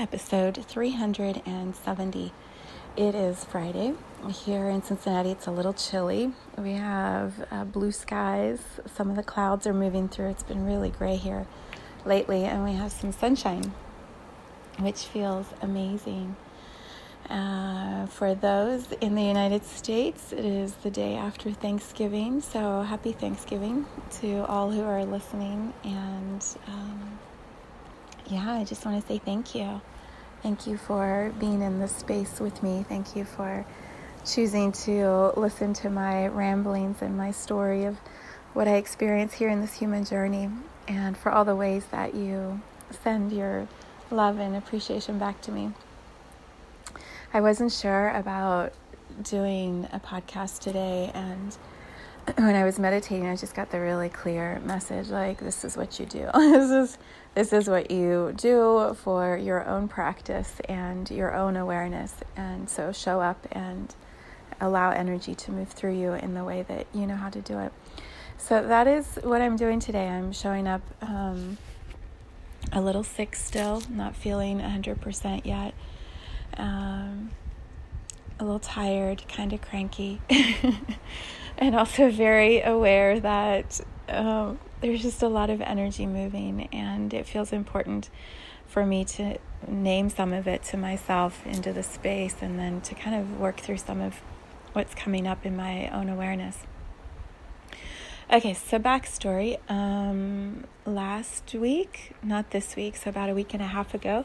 Episode 370. It is Friday. Here in Cincinnati, it's a little chilly. We have blue skies. Some of the clouds are moving through. It's been really gray here lately, and we have some sunshine, which feels amazing. For those in the United States, it is the day after Thanksgiving, so happy Thanksgiving to all who are listening. And I just want to say thank you. Thank you for being in this space with me. Thank you for choosing to listen to my ramblings and my story of what I experience here in this human journey, and for all the ways that you send your love and appreciation back to me. I wasn't sure about doing a podcast today, and when I was meditating, I just got the really clear message, like, this is what you do. This is what you do for your own practice and your own awareness. And so show up and allow energy to move through you in the way that you know how to do it. So that is what I'm doing today. I'm showing up a little sick still, not feeling 100% yet. A little tired, kind of cranky. And also very aware that there's just a lot of energy moving, and it feels important for me to name some of it to myself into the space, and then to kind of work through some of what's coming up in my own awareness. Okay, so backstory. Last week, not this week, so about a week and a half ago,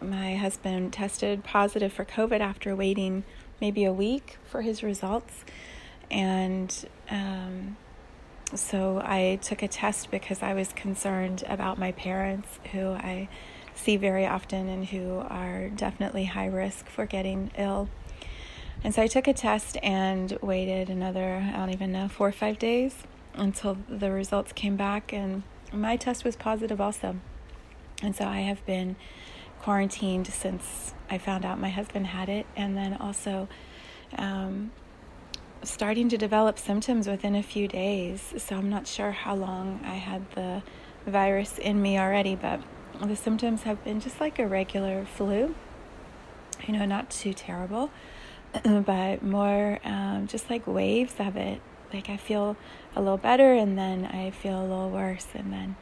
my husband tested positive for COVID after waiting maybe a week for his results. And so I took a test because I was concerned about my parents, who I see very often and who are definitely high risk for getting ill. And so I took a test and waited another, 4 or 5 days until the results came back, and my test was positive also. And so I have been quarantined since I found out my husband had it, and then also starting to develop symptoms within a few days. So I'm not sure how long I had the virus in me already, but the symptoms have been just like a regular flu, not too terrible, but more just like waves of it. Like, I feel a little better, and then I feel a little worse, and then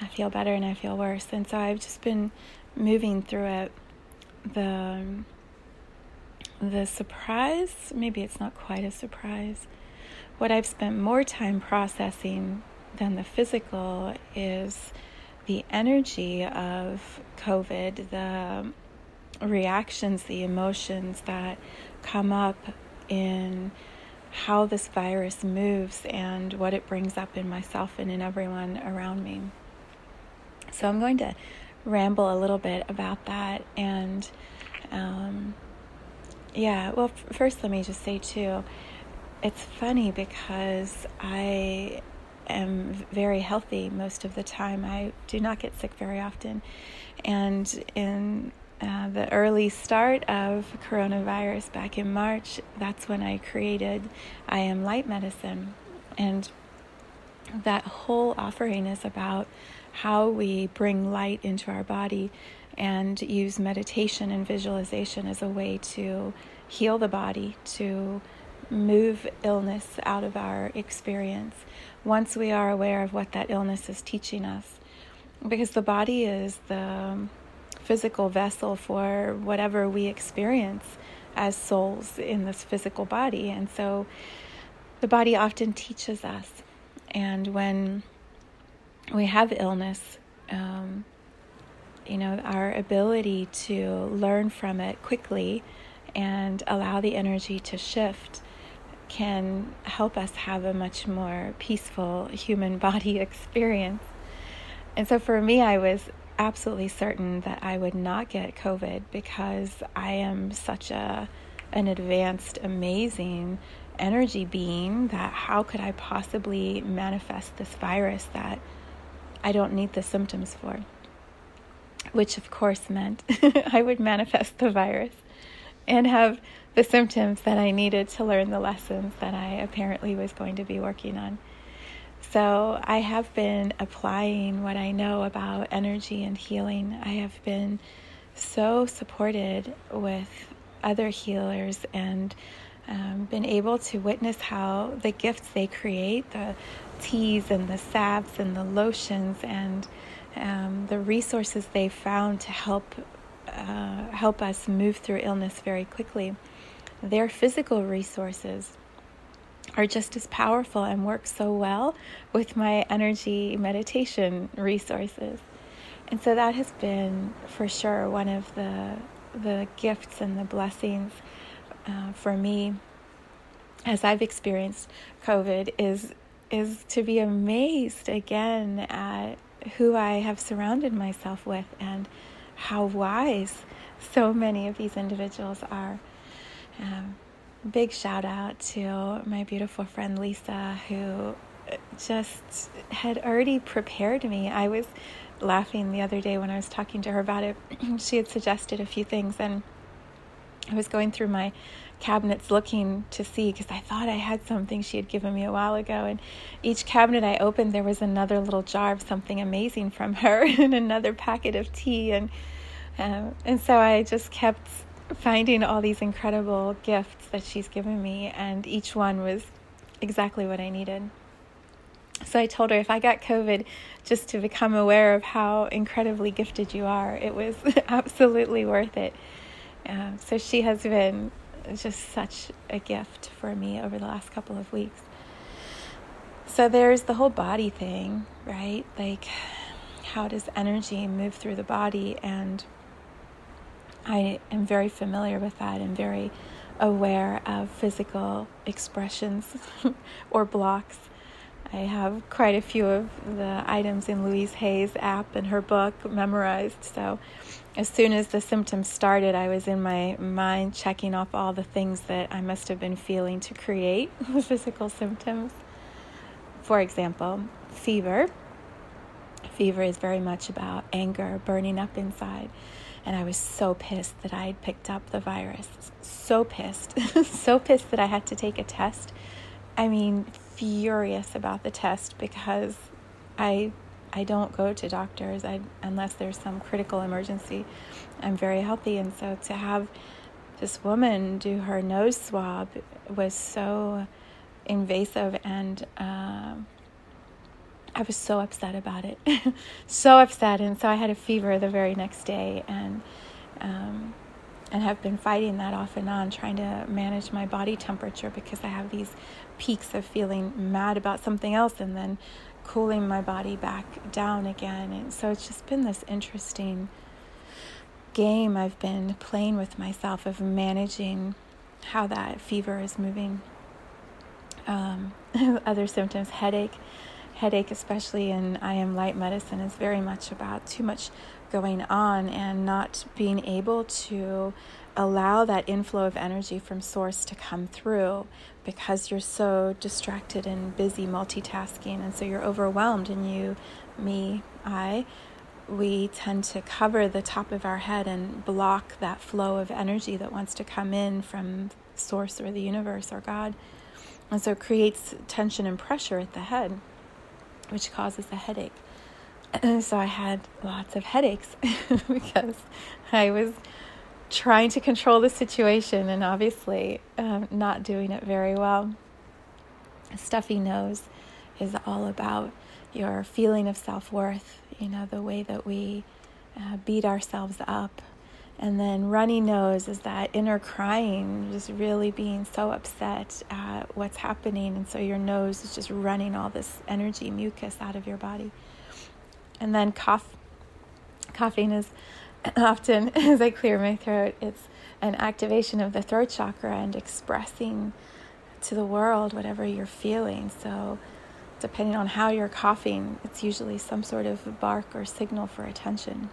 I feel better and I feel worse. And so I've just been moving through it. The surprise, maybe it's not quite a surprise, what I've spent more time processing than the physical is the energy of COVID, the reactions, the emotions that come up in how this virus moves and what it brings up in myself and in everyone around me. So I'm going to ramble a little bit about that. And first let me just say too, it's funny because I am very healthy most of the time. I do not get sick very often. And in the early start of coronavirus back in March, that's when I created I Am Light Medicine. And that whole offering is about how we bring light into our body and use meditation and visualization as a way to heal the body, to move illness out of our experience once we are aware of what that illness is teaching us. Because the body is the physical vessel for whatever we experience as souls in this physical body. And so the body often teaches us. And when we have illness, you know, our ability to learn from it quickly and allow the energy to shift can help us have a much more peaceful human body experience. And so for me, I was absolutely certain that I would not get COVID because I am such an advanced, amazing energy being that how could I possibly manifest this virus that I don't need the symptoms for? Which of course meant I would manifest the virus and have the symptoms that I needed to learn the lessons that I apparently was going to be working on. So I have been applying what I know about energy and healing. I have been so supported with other healers and been able to witness how the gifts they create, the teas and the salves and the lotions and the resources they found to help us move through illness very quickly. Their physical resources are just as powerful and work so well with my energy meditation resources. And so that has been for sure one of the gifts and the blessings for me as I've experienced COVID is to be amazed again at who I have surrounded myself with and how wise so many of these individuals are. Big shout out to my beautiful friend Lisa, who just had already prepared me. I was laughing the other day when I was talking to her about it. She had suggested a few things, and I was going through my cabinets looking to see, because I thought I had something she had given me a while ago. And each cabinet I opened, there was another little jar of something amazing from her and another packet of tea. And so I just kept finding all these incredible gifts that she's given me, and each one was exactly what I needed. So I told her, if I got COVID just to become aware of how incredibly gifted you are, it was absolutely worth it. So she has been just such a gift for me over the last couple of weeks. So there's the whole body thing, right? Like, how does energy move through the body? And I am very familiar with that and very aware of physical expressions or blocks. I have quite a few of the items in Louise Hay's app and her book memorized. So as soon as the symptoms started, I was in my mind checking off all the things that I must have been feeling to create physical symptoms. For example, fever. Fever is very much about anger, burning up inside. And I was so pissed that I had picked up the virus. So pissed. So pissed that I had to take a test. I mean, furious about the test, because I don't go to doctors unless there's some critical emergency. I'm very healthy. And so to have this woman do her nose swab was so invasive, and I was so upset about it, so upset. And so I had a fever the very next day, and have been fighting that off and on, trying to manage my body temperature, because I have these peaks of feeling mad about something else and then cooling my body back down again. And so it's just been this interesting game I've been playing with myself of managing how that fever is moving. Other symptoms, headache. Headache, especially in I Am Light Medicine, is very much about too much going on and not being able to allow that inflow of energy from source to come through, because you're so distracted and busy multitasking, and so you're overwhelmed, and we tend to cover the top of our head and block that flow of energy that wants to come in from source or the universe or God, and so it creates tension and pressure at the head, which causes a headache. So I had lots of headaches because I was trying to control the situation and obviously not doing it very well. A stuffy nose is all about your feeling of self-worth, you know, the way that we beat ourselves up. And then runny nose is that inner crying, just really being so upset at what's happening. And so your nose is just running all this energy, mucus, out of your body. And then cough. Coughing is often, as I clear my throat, it's an activation of the throat chakra and expressing to the world whatever you're feeling. So depending on how you're coughing, it's usually some sort of bark or signal for attention.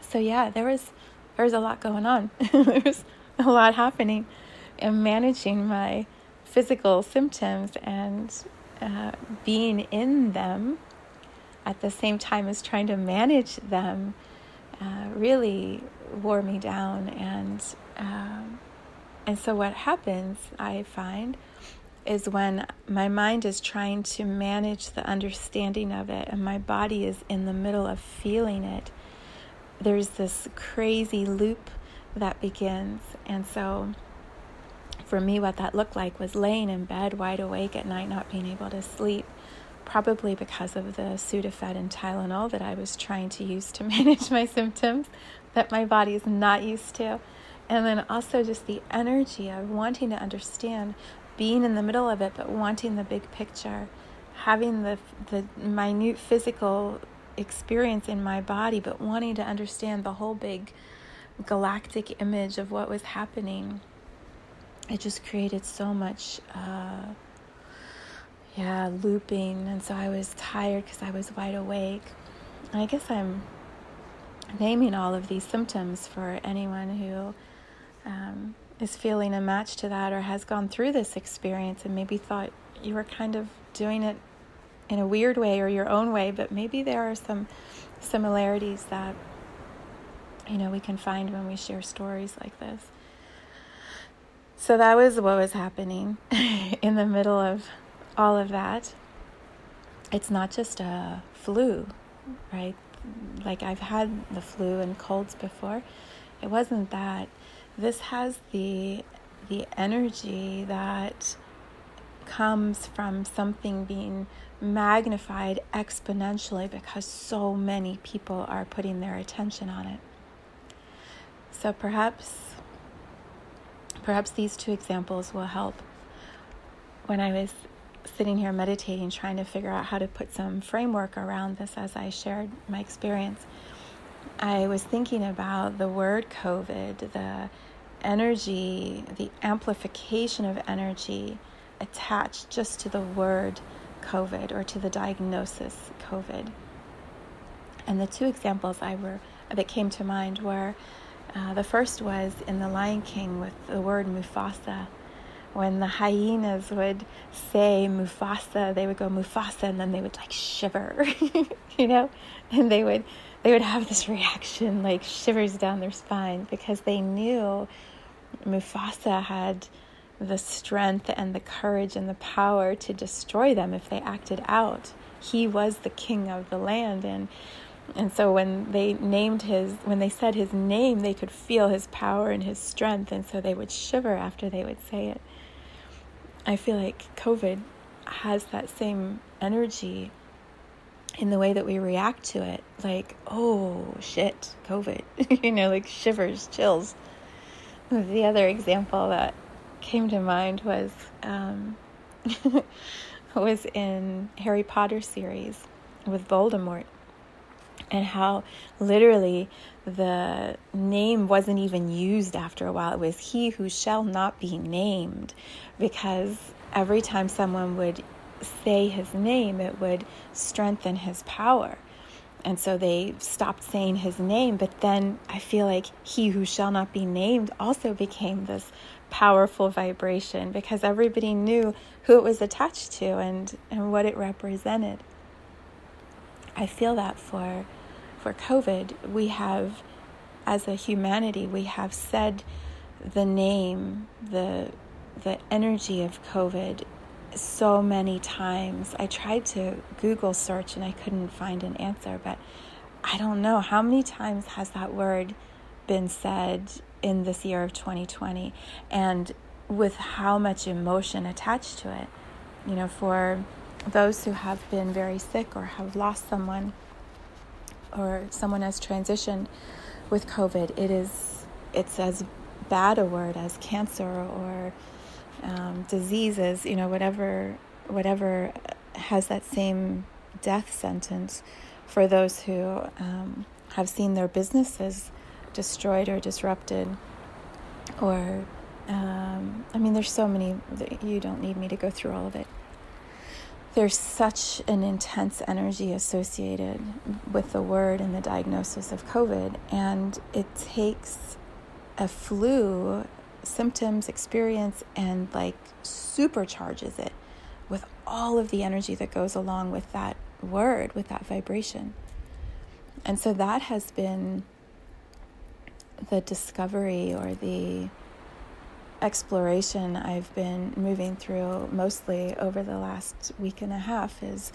So yeah, there was a lot going on. There was a lot happening and managing my physical symptoms and being in them at the same time as trying to manage them really wore me down. And so what happens, I find, is when my mind is trying to manage the understanding of it and my body is in the middle of feeling it, there's this crazy loop that begins. And so for me, what that looked like was laying in bed wide awake at night, not being able to sleep, probably because of the Sudafed and Tylenol that I was trying to use to manage my symptoms that my body is not used to. And then also just the energy of wanting to understand, being in the middle of it, but wanting the big picture, having the minute physical experience in my body, but wanting to understand the whole big galactic image of what was happening. It just created so much looping. And so I was tired because I was wide awake. And I guess I'm naming all of these symptoms for anyone who is feeling a match to that or has gone through this experience and maybe thought you were kind of doing it in a weird way or your own way, but maybe there are some similarities that, we can find when we share stories like this. So that was what was happening in the middle of all of that. It's not just a flu, right? Like I've had the flu and colds before. It wasn't that. This has the energy that comes from something being magnified exponentially because so many people are putting their attention on it. So perhaps these two examples will help. When I was sitting here meditating, trying to figure out how to put some framework around this as I shared my experience, I was thinking about the word COVID, the energy, the amplification of energy attached just to the word COVID or to the diagnosis COVID. And the two examples that came to mind were the first was in The Lion King with the word Mufasa. When the hyenas would say Mufasa, they would go Mufasa, and then they would like shiver, and they would have this reaction, like shivers down their spine, because they knew Mufasa had the strength and the courage and the power to destroy them if they acted out. He was the king of the land, and so when they said his name, they could feel his power and his strength, and so they would shiver after they would say it. I feel like COVID has that same energy in the way that we react to it, like, oh shit, COVID, like shivers, chills. The other example that came to mind was was in Harry Potter series with Voldemort, and how literally the name wasn't even used after a while. It was he who shall not be named, because every time someone would say his name, it would strengthen his power. And so they stopped saying his name, but then I feel like he who shall not be named also became this powerful vibration, because everybody knew who it was attached to and what it represented. I feel that for COVID, we have, as a humanity, we have said the name, the energy of COVID so many times. I tried to Google search and I couldn't find an answer, but I don't know how many times has that word been said in this year of 2020, and with how much emotion attached to it. For those who have been very sick or have lost someone, or someone has transitioned with COVID, it's as bad a word as cancer or diseases, whatever has that same death sentence. for those who have seen their businesses destroyed or disrupted, or there's so many that you don't need me to go through all of it. There's such an intense energy associated with the word and the diagnosis of COVID, and it takes a flu symptoms experience and supercharges it with all of the energy that goes along with that word, with that vibration. And so that has been the discovery or the exploration I've been moving through mostly over the last week and a half, is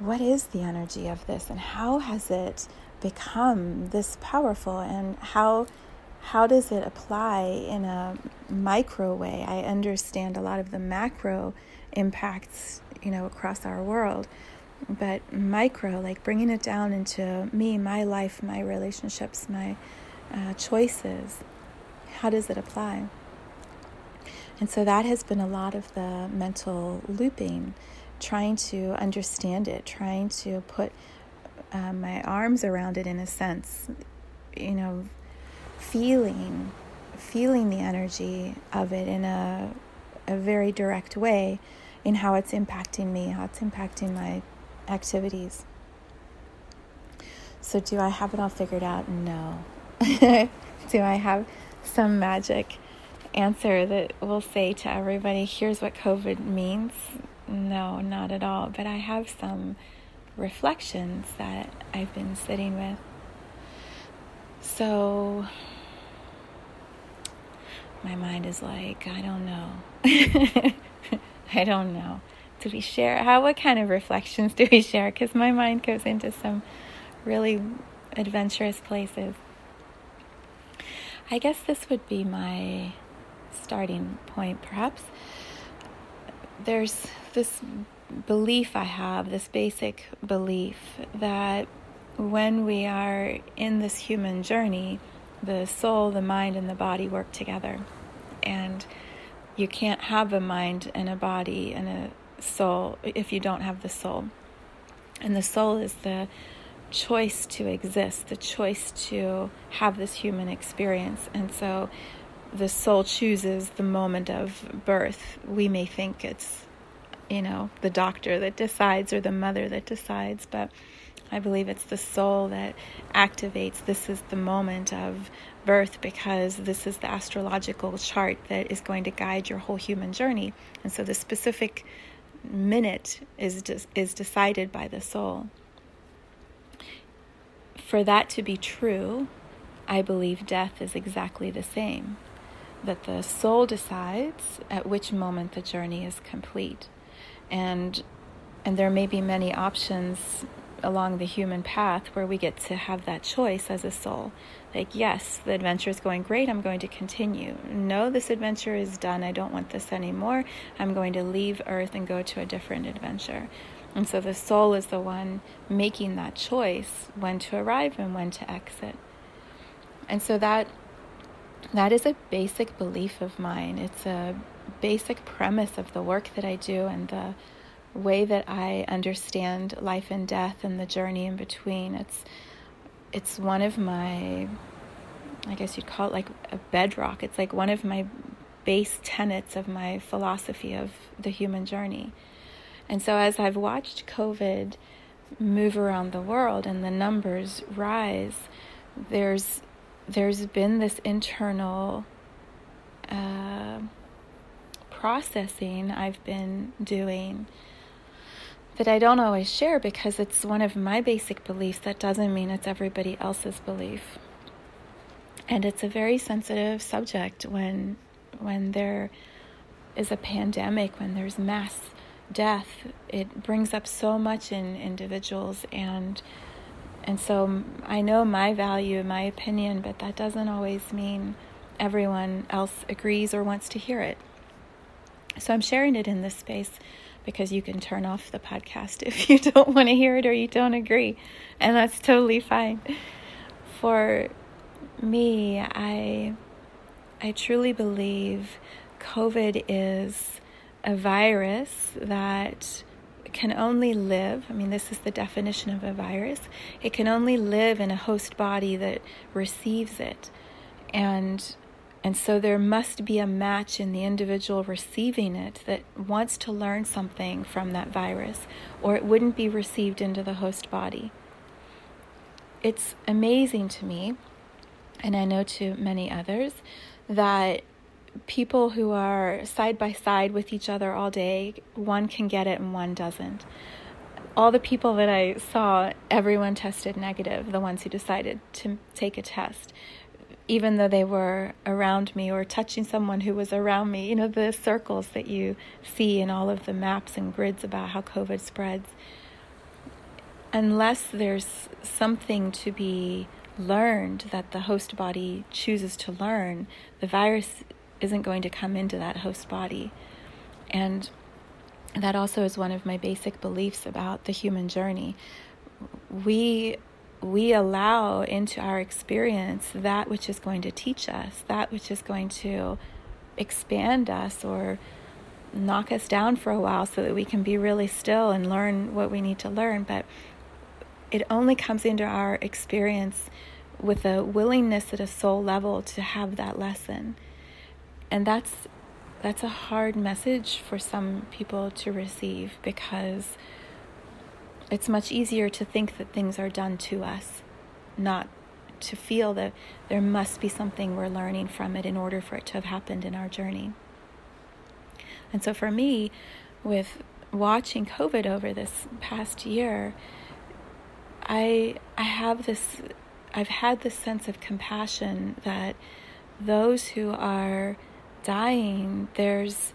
what is the energy of this and how has it become this powerful, and how does it apply in a micro way? I understand a lot of the macro impacts, across our world, but micro, bringing it down into me, my life, my relationships, my choices, how does it apply? And so that has been a lot of the mental looping, trying to understand it, trying to put my arms around it in a sense, feeling the energy of it in a very direct way, in how it's impacting me, how it's impacting my activities. So do I have it all figured out? No. Do I have some magic answer that will say to everybody, here's what COVID means? No, not at all. But I have some reflections that I've been sitting with. So my mind is I don't know. I don't know. Do we share? What kind of reflections do we share? Because my mind goes into some really adventurous places. I guess this would be my starting point, perhaps. There's this belief I have, this basic belief that when we are in this human journey, the soul, the mind, and the body work together. And you can't have a mind and a body and a soul if you don't have the soul. And the soul is the choice to exist, the choice to have this human experience. And so the soul chooses the moment of birth. We may think it's, the doctor that decides or the mother that decides, but I believe it's the soul that activates. This is the moment of birth, because this is the astrological chart that is going to guide your whole human journey. And so the specific minute is decided by the soul. For that to be true, I believe death is exactly the same, that the soul decides at which moment the journey is complete. And there may be many options along the human path where we get to have that choice as a soul. Yes, the adventure is going great, I'm going to continue. No, this adventure is done, I don't want this anymore, I'm going to leave Earth and go to a different adventure. And so the soul is the one making that choice, when to arrive and when to exit. And so that is a basic belief of mine. It's a basic premise of the work that I do and the way that I understand life and death and the journey in between. It's one of my, I guess you'd call it a bedrock. It's one of my base tenets of my philosophy of the human journey. And so as I've watched COVID move around the world and the numbers rise, there's been this internal processing I've been doing that I don't always share, because it's one of my basic beliefs. That doesn't mean it's everybody else's belief. And it's a very sensitive subject when there is a pandemic, when there's mass death. It brings up so much in individuals, and so I know my value, my opinion, but that doesn't always mean everyone else agrees or wants to hear it. So I'm sharing it in this space, because you can turn off the podcast if you don't want to hear it or you don't agree, and that's totally fine. For me, I truly believe COVID is a virus that can only live, I mean, this is the definition of a virus, it can only live in a host body that receives it. And so there must be a match in the individual receiving it that wants to learn something from that virus, or it wouldn't be received into the host body. It's amazing to me, and I know to many others, that people who are side by side with each other all day, one can get it and one doesn't. All the people that I saw, everyone tested negative, the ones who decided to take a test, even though they were around me or touching someone who was around me. You know, the circles that you see in all of the maps and grids about how COVID spreads. Unless there's something to be learned that the host body chooses to learn, the virus isn't going to come into that host body. And that also is one of my basic beliefs about the human journey. We allow into our experience that which is going to teach us, that which is going to expand us or knock us down for a while so that we can be really still and learn what we need to learn. But it only comes into our experience with a willingness at a soul level to have that lesson. And that's a hard message for some people to receive, because it's much easier to think that things are done to us, not to feel that there must be something we're learning from it in order for it to have happened in our journey. And so for me, with watching COVID over this past year, I've had this sense of compassion that those who are dying, there's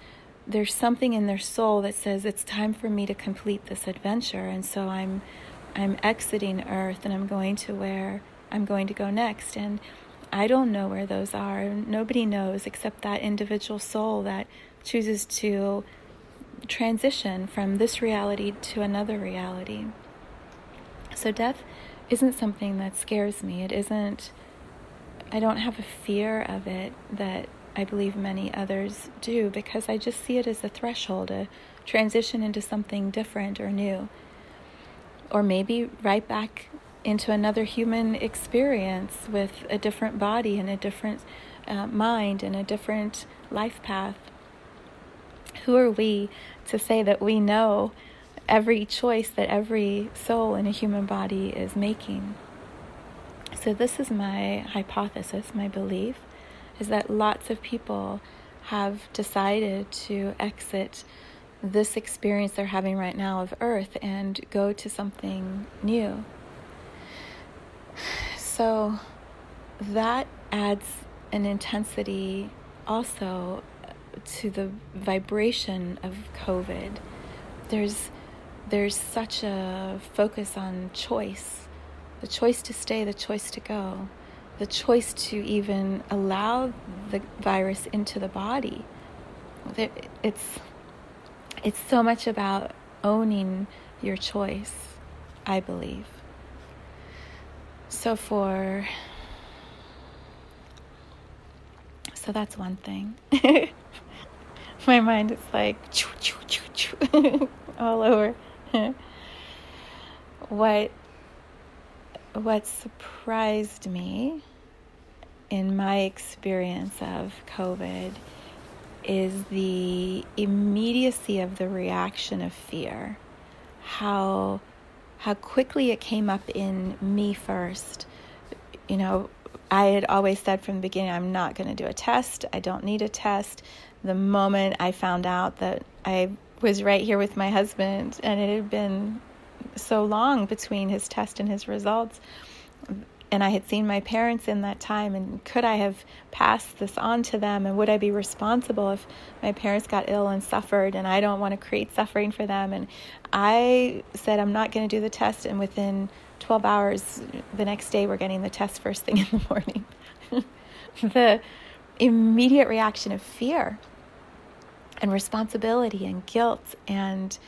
something in their soul that says it's time for me to complete this adventure, and so I'm exiting Earth and I'm going to where I'm going to go next. And I don't know where those are. Nobody knows except that individual soul that chooses to transition from this reality to another reality. So death isn't something that scares me. It isn't, I don't have a fear of it that I believe many others do, because I just see it as a threshold, a transition into something different or new. Or maybe right back into another human experience with a different body and a different mind and a different life path. Who are we to say that we know every choice that every soul in a human body is making? So this is my hypothesis, my belief, is that lots of people have decided to exit this experience they're having right now of Earth and go to something new. So that adds an intensity also to the vibration of COVID. There's such a focus on choice, the choice to stay, the choice to go, the choice to even allow the virus into the body. It's so much about owning your choice, I believe. So that's one thing. My mind is like choo, choo, choo, choo, all over. What surprised me in my experience of COVID is the immediacy of the reaction of fear. How quickly it came up in me first. You know, I had always said from the beginning, I'm not going to do a test. I don't need a test. The moment I found out that I was right here with my husband, and it had been so long between his test and his results, and I had seen my parents in that time, and could I have passed this on to them, and would I be responsible if my parents got ill and suffered, and I don't want to create suffering for them? And I said, I'm not going to do the test, and within 12 hours the next day we're getting the test first thing in the morning. The immediate reaction of fear and responsibility and guilt and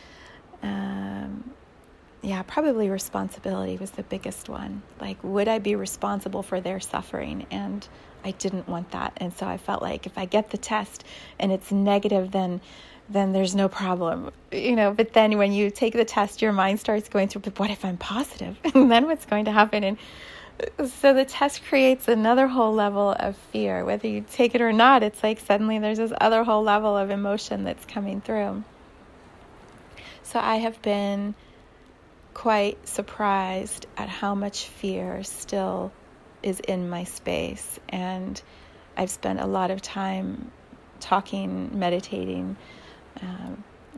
probably responsibility was the biggest one. Like, would I be responsible for their suffering? And I didn't want that. And so I felt like if I get the test and it's negative, then then there's no problem, you know. But then when you take the test, your mind starts going through, but what if I'm positive? And then what's going to happen? And so the test creates another whole level of fear. Whether you take it or not, it's like suddenly there's this other whole level of emotion that's coming through. So I have been quite surprised at how much fear still is in my space. And I've spent a lot of time talking, meditating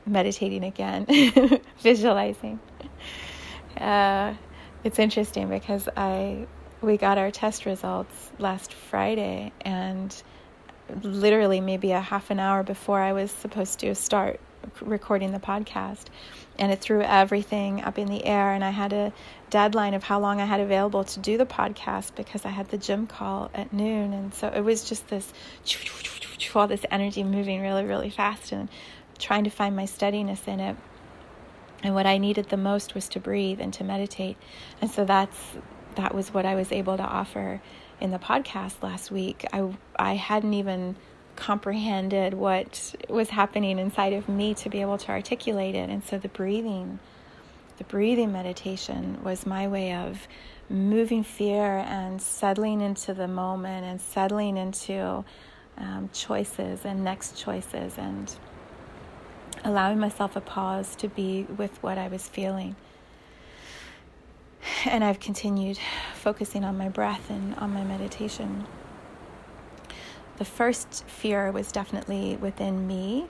again, visualizing. It's interesting because we got our test results last Friday, and literally maybe a half an hour before I was supposed to start recording the podcast, and it threw everything up in the air, and I had a deadline of how long I had available to do the podcast because I had the gym call at noon. And so it was just this, all this energy moving really, really fast and trying to find my steadiness in it. And what I needed the most was to breathe and to meditate. And so that was what I was able to offer in the podcast last week. I hadn't even comprehended what was happening inside of me to be able to articulate it. And so the breathing meditation was my way of moving fear and settling into the moment and settling into choices and next choices, and allowing myself a pause to be with what I was feeling. And I've continued focusing on my breath and on my meditation. The first fear was definitely within me,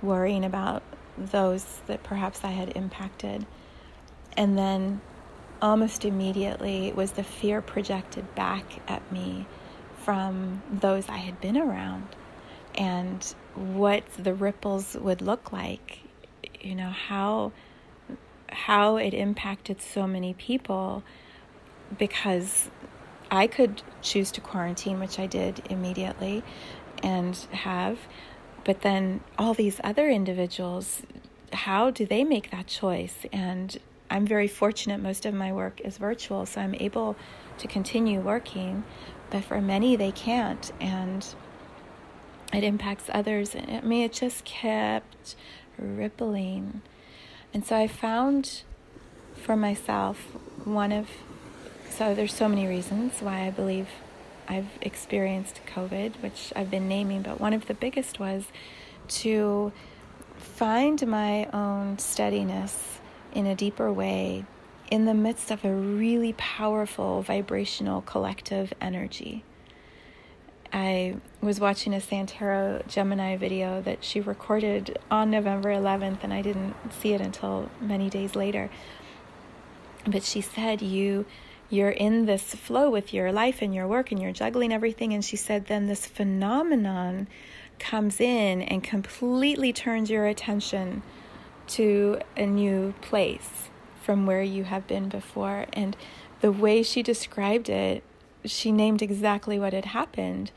worrying about those that perhaps I had impacted. And then almost immediately was the fear projected back at me from those I had been around, and what the ripples would look like, you know, how it impacted so many people, because I could choose to quarantine, which I did immediately and have, but then all these other individuals, how do they make that choice? And I'm very fortunate. Most of my work is virtual, so I'm able to continue working, but for many, they can't, and it impacts others. I mean, it just kept rippling. And so I found for myself so there's so many reasons why I believe I've experienced COVID, which I've been naming, but one of the biggest was to find my own steadiness in a deeper way in the midst of a really powerful vibrational collective energy. I was watching a Santero Gemini video that she recorded on November 11th, and I didn't see it until many days later. But she said, You're in this flow with your life and your work and you're juggling everything. And she said, then this phenomenon comes in and completely turns your attention to a new place from where you have been before. And the way she described it, she named exactly what had happened.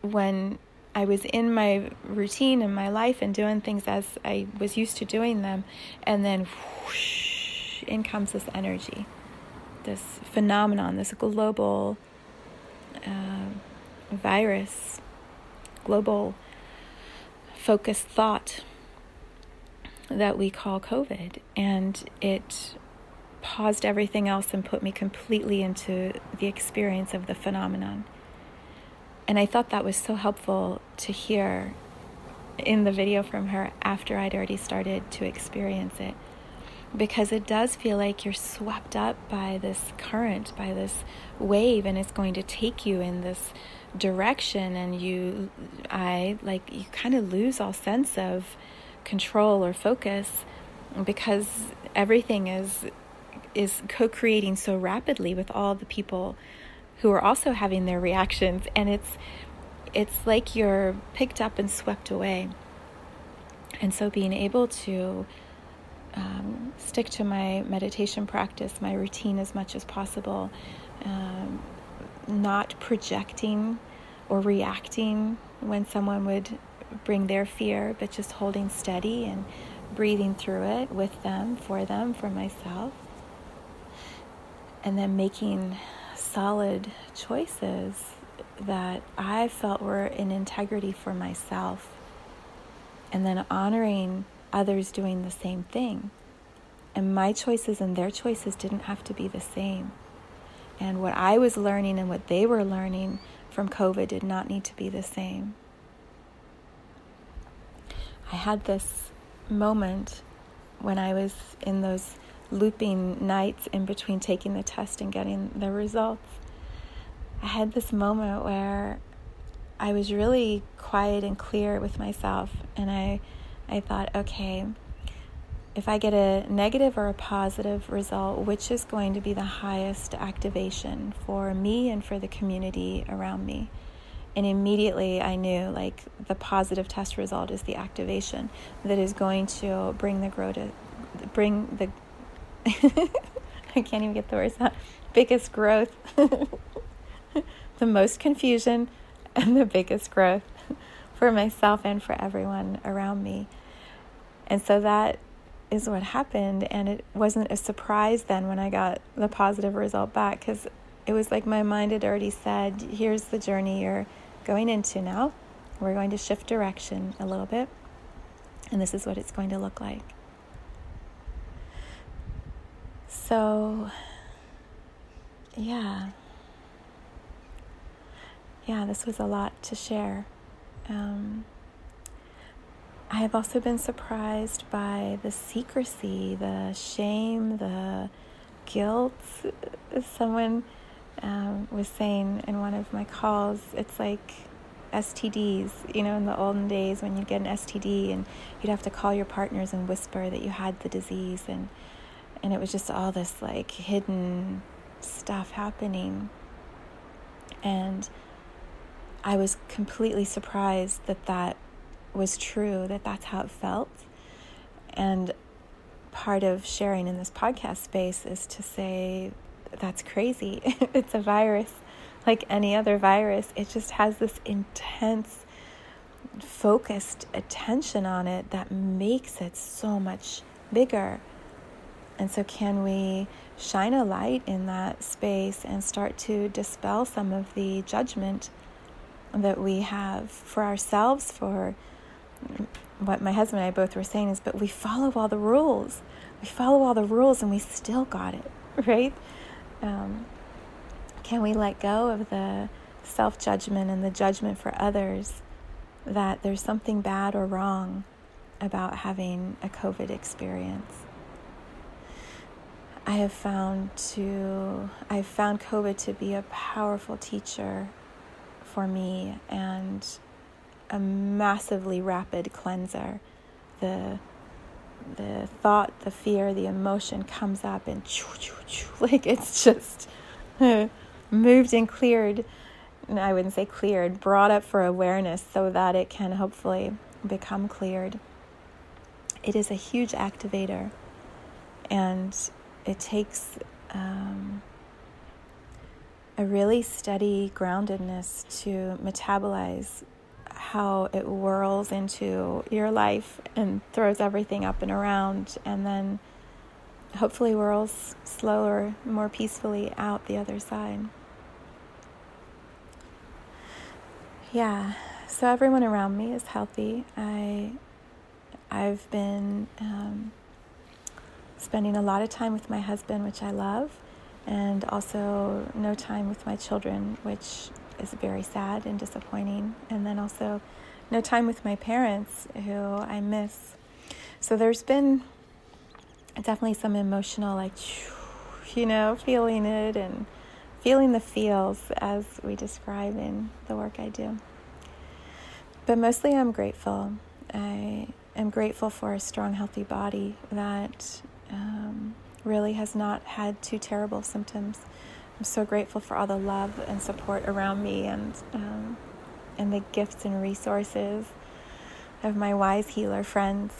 When I was in my routine and my life and doing things as I was used to doing them, and then whoosh, in comes this energy. This phenomenon, this global virus, global focused thought that we call COVID. And it paused everything else and put me completely into the experience of the phenomenon. And I thought that was so helpful to hear in the video from her after I'd already started to experience it. Because it does feel like you're swept up by this current, by this wave, and it's going to take you in this direction, and you kind of lose all sense of control or focus, because everything is co-creating so rapidly with all the people who are also having their reactions, and it's like you're picked up and swept away. And so being able to stick to my meditation practice, my routine as much as possible, not projecting or reacting when someone would bring their fear, but just holding steady and breathing through it with them, for myself, and then making solid choices that I felt were in integrity for myself. and then honoring others doing the same thing. And my choices and their choices didn't have to be the same. And what I was learning and what they were learning from COVID did not need to be the same. I had this moment when I was in those looping nights in between taking the test and getting the results. I had this moment where I was really quiet and clear with myself, and I thought, okay, if I get a negative or a positive result, which is going to be the highest activation for me and for the community around me? And immediately I knew, like, the positive test result is the activation that is going to bring the growth, I can't even get the words out, biggest growth, the most confusion, and the biggest growth for myself and for everyone around me. And so that is what happened, and it wasn't a surprise then when I got the positive result back, because it was like my mind had already said, here's the journey you're going into now. We're going to shift direction a little bit, and this is what it's going to look like. So, yeah, this was a lot to share. I have also been surprised by the secrecy, the shame, the guilt. Someone was saying in one of my calls, it's like STDs, you know, in the olden days when you'd get an STD and you'd have to call your partners and whisper that you had the disease, and it was just all this, like, hidden stuff happening. And I was completely surprised that that was true, that that's how it felt. And part of sharing in this podcast space is to say, that's crazy. It's a virus like any other virus. It just has this intense, focused attention on it that makes it so much bigger. And so can we shine a light in that space and start to dispel some of the judgment that we have for ourselves, for what my husband and I both were saying is, but we follow all the rules. We follow all the rules and we still got it, right? Can we let go of the self-judgment and the judgment for others that there's something bad or wrong about having a COVID experience? I've found COVID to be a powerful teacher for me and a massively rapid cleanser. The thought, the fear, the emotion comes up and like it's just moved and cleared. And I wouldn't say cleared, brought up for awareness so that it can hopefully become cleared. It is a huge activator, and it takes a really steady groundedness to metabolize how it whirls into your life and throws everything up and around, and then hopefully whirls slower, more peacefully out the other side. Yeah, so everyone around me is healthy. I've been spending a lot of time with my husband, which I love, and also no time with my children, which is very sad and disappointing, and then also no time with my parents, who I miss. So there's been definitely some emotional, like, you know, feeling it and feeling the feels, as we describe in the work I do. But mostly I'm grateful. I am grateful for a strong, healthy body that really has not had too terrible symptoms. I'm so grateful for all the love and support around me, and the gifts and resources of my wise healer friends.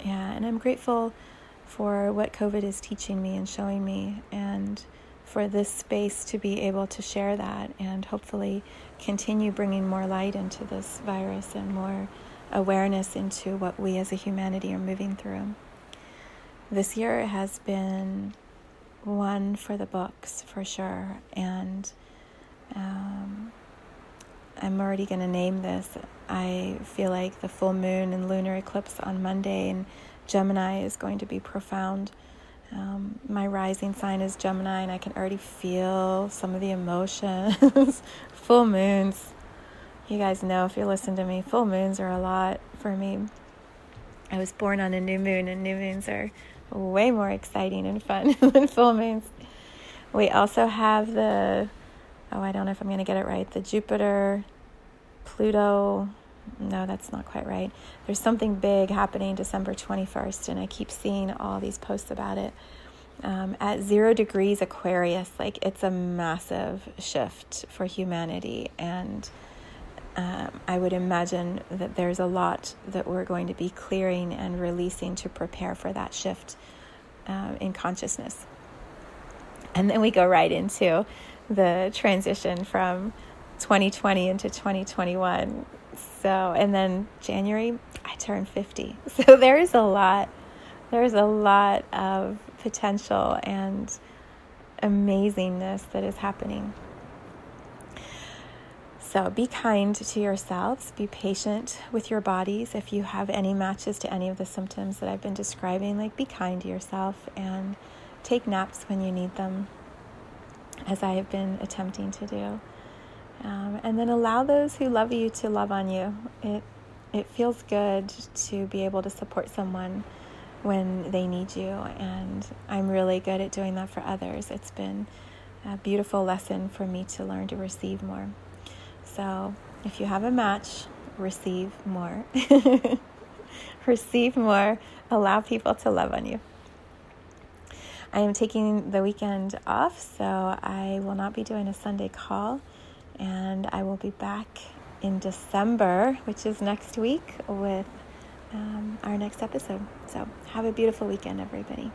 Yeah, and I'm grateful for what COVID is teaching me and showing me, and for this space to be able to share that and hopefully continue bringing more light into this virus and more awareness into what we as a humanity are moving through. This year has been one for the books, for sure, and I'm already going to name this. I feel like the full moon and lunar eclipse on Monday in Gemini is going to be profound. My rising sign is Gemini, and I can already feel some of the emotions. Full moons. You guys know, if you listen to me, full moons are a lot for me. I was born on a new moon, and new moons are way more exciting and fun than full moons. We also have the, I don't know if I'm going to get it right, the Jupiter, Pluto, no, that's not quite right. There's something big happening December 21st, and I keep seeing all these posts about it. At 0 degrees Aquarius, like, it's a massive shift for humanity, and I would imagine that there's a lot that we're going to be clearing and releasing to prepare for that shift in consciousness. And then we go right into the transition from 2020 into 2021. So, and then January, I turn 50. So there's a lot of potential and amazingness that is happening. So be kind to yourselves, be patient with your bodies. If you have any matches to any of the symptoms that I've been describing, like, be kind to yourself and take naps when you need them, as I have been attempting to do. And then allow those who love you to love on you. It feels good to be able to support someone when they need you, and I'm really good at doing that for others. It's been a beautiful lesson for me to learn to receive more. So if you have a match, receive more. Receive more. Allow people to love on you. I am taking the weekend off, so I will not be doing a Sunday call. And I will be back in December, which is next week, with our next episode. So have a beautiful weekend, everybody.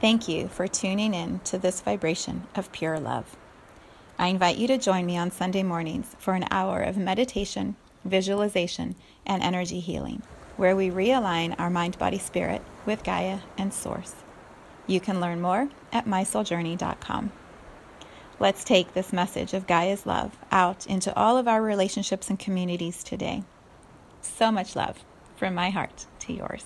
Thank you for tuning in to this vibration of pure love. I invite you to join me on Sunday mornings for an hour of meditation, visualization, and energy healing, where we realign our mind, body, spirit with Gaia and Source. You can learn more at mysouljourney.com. Let's take this message of Gaia's love out into all of our relationships and communities today. So much love from my heart to yours.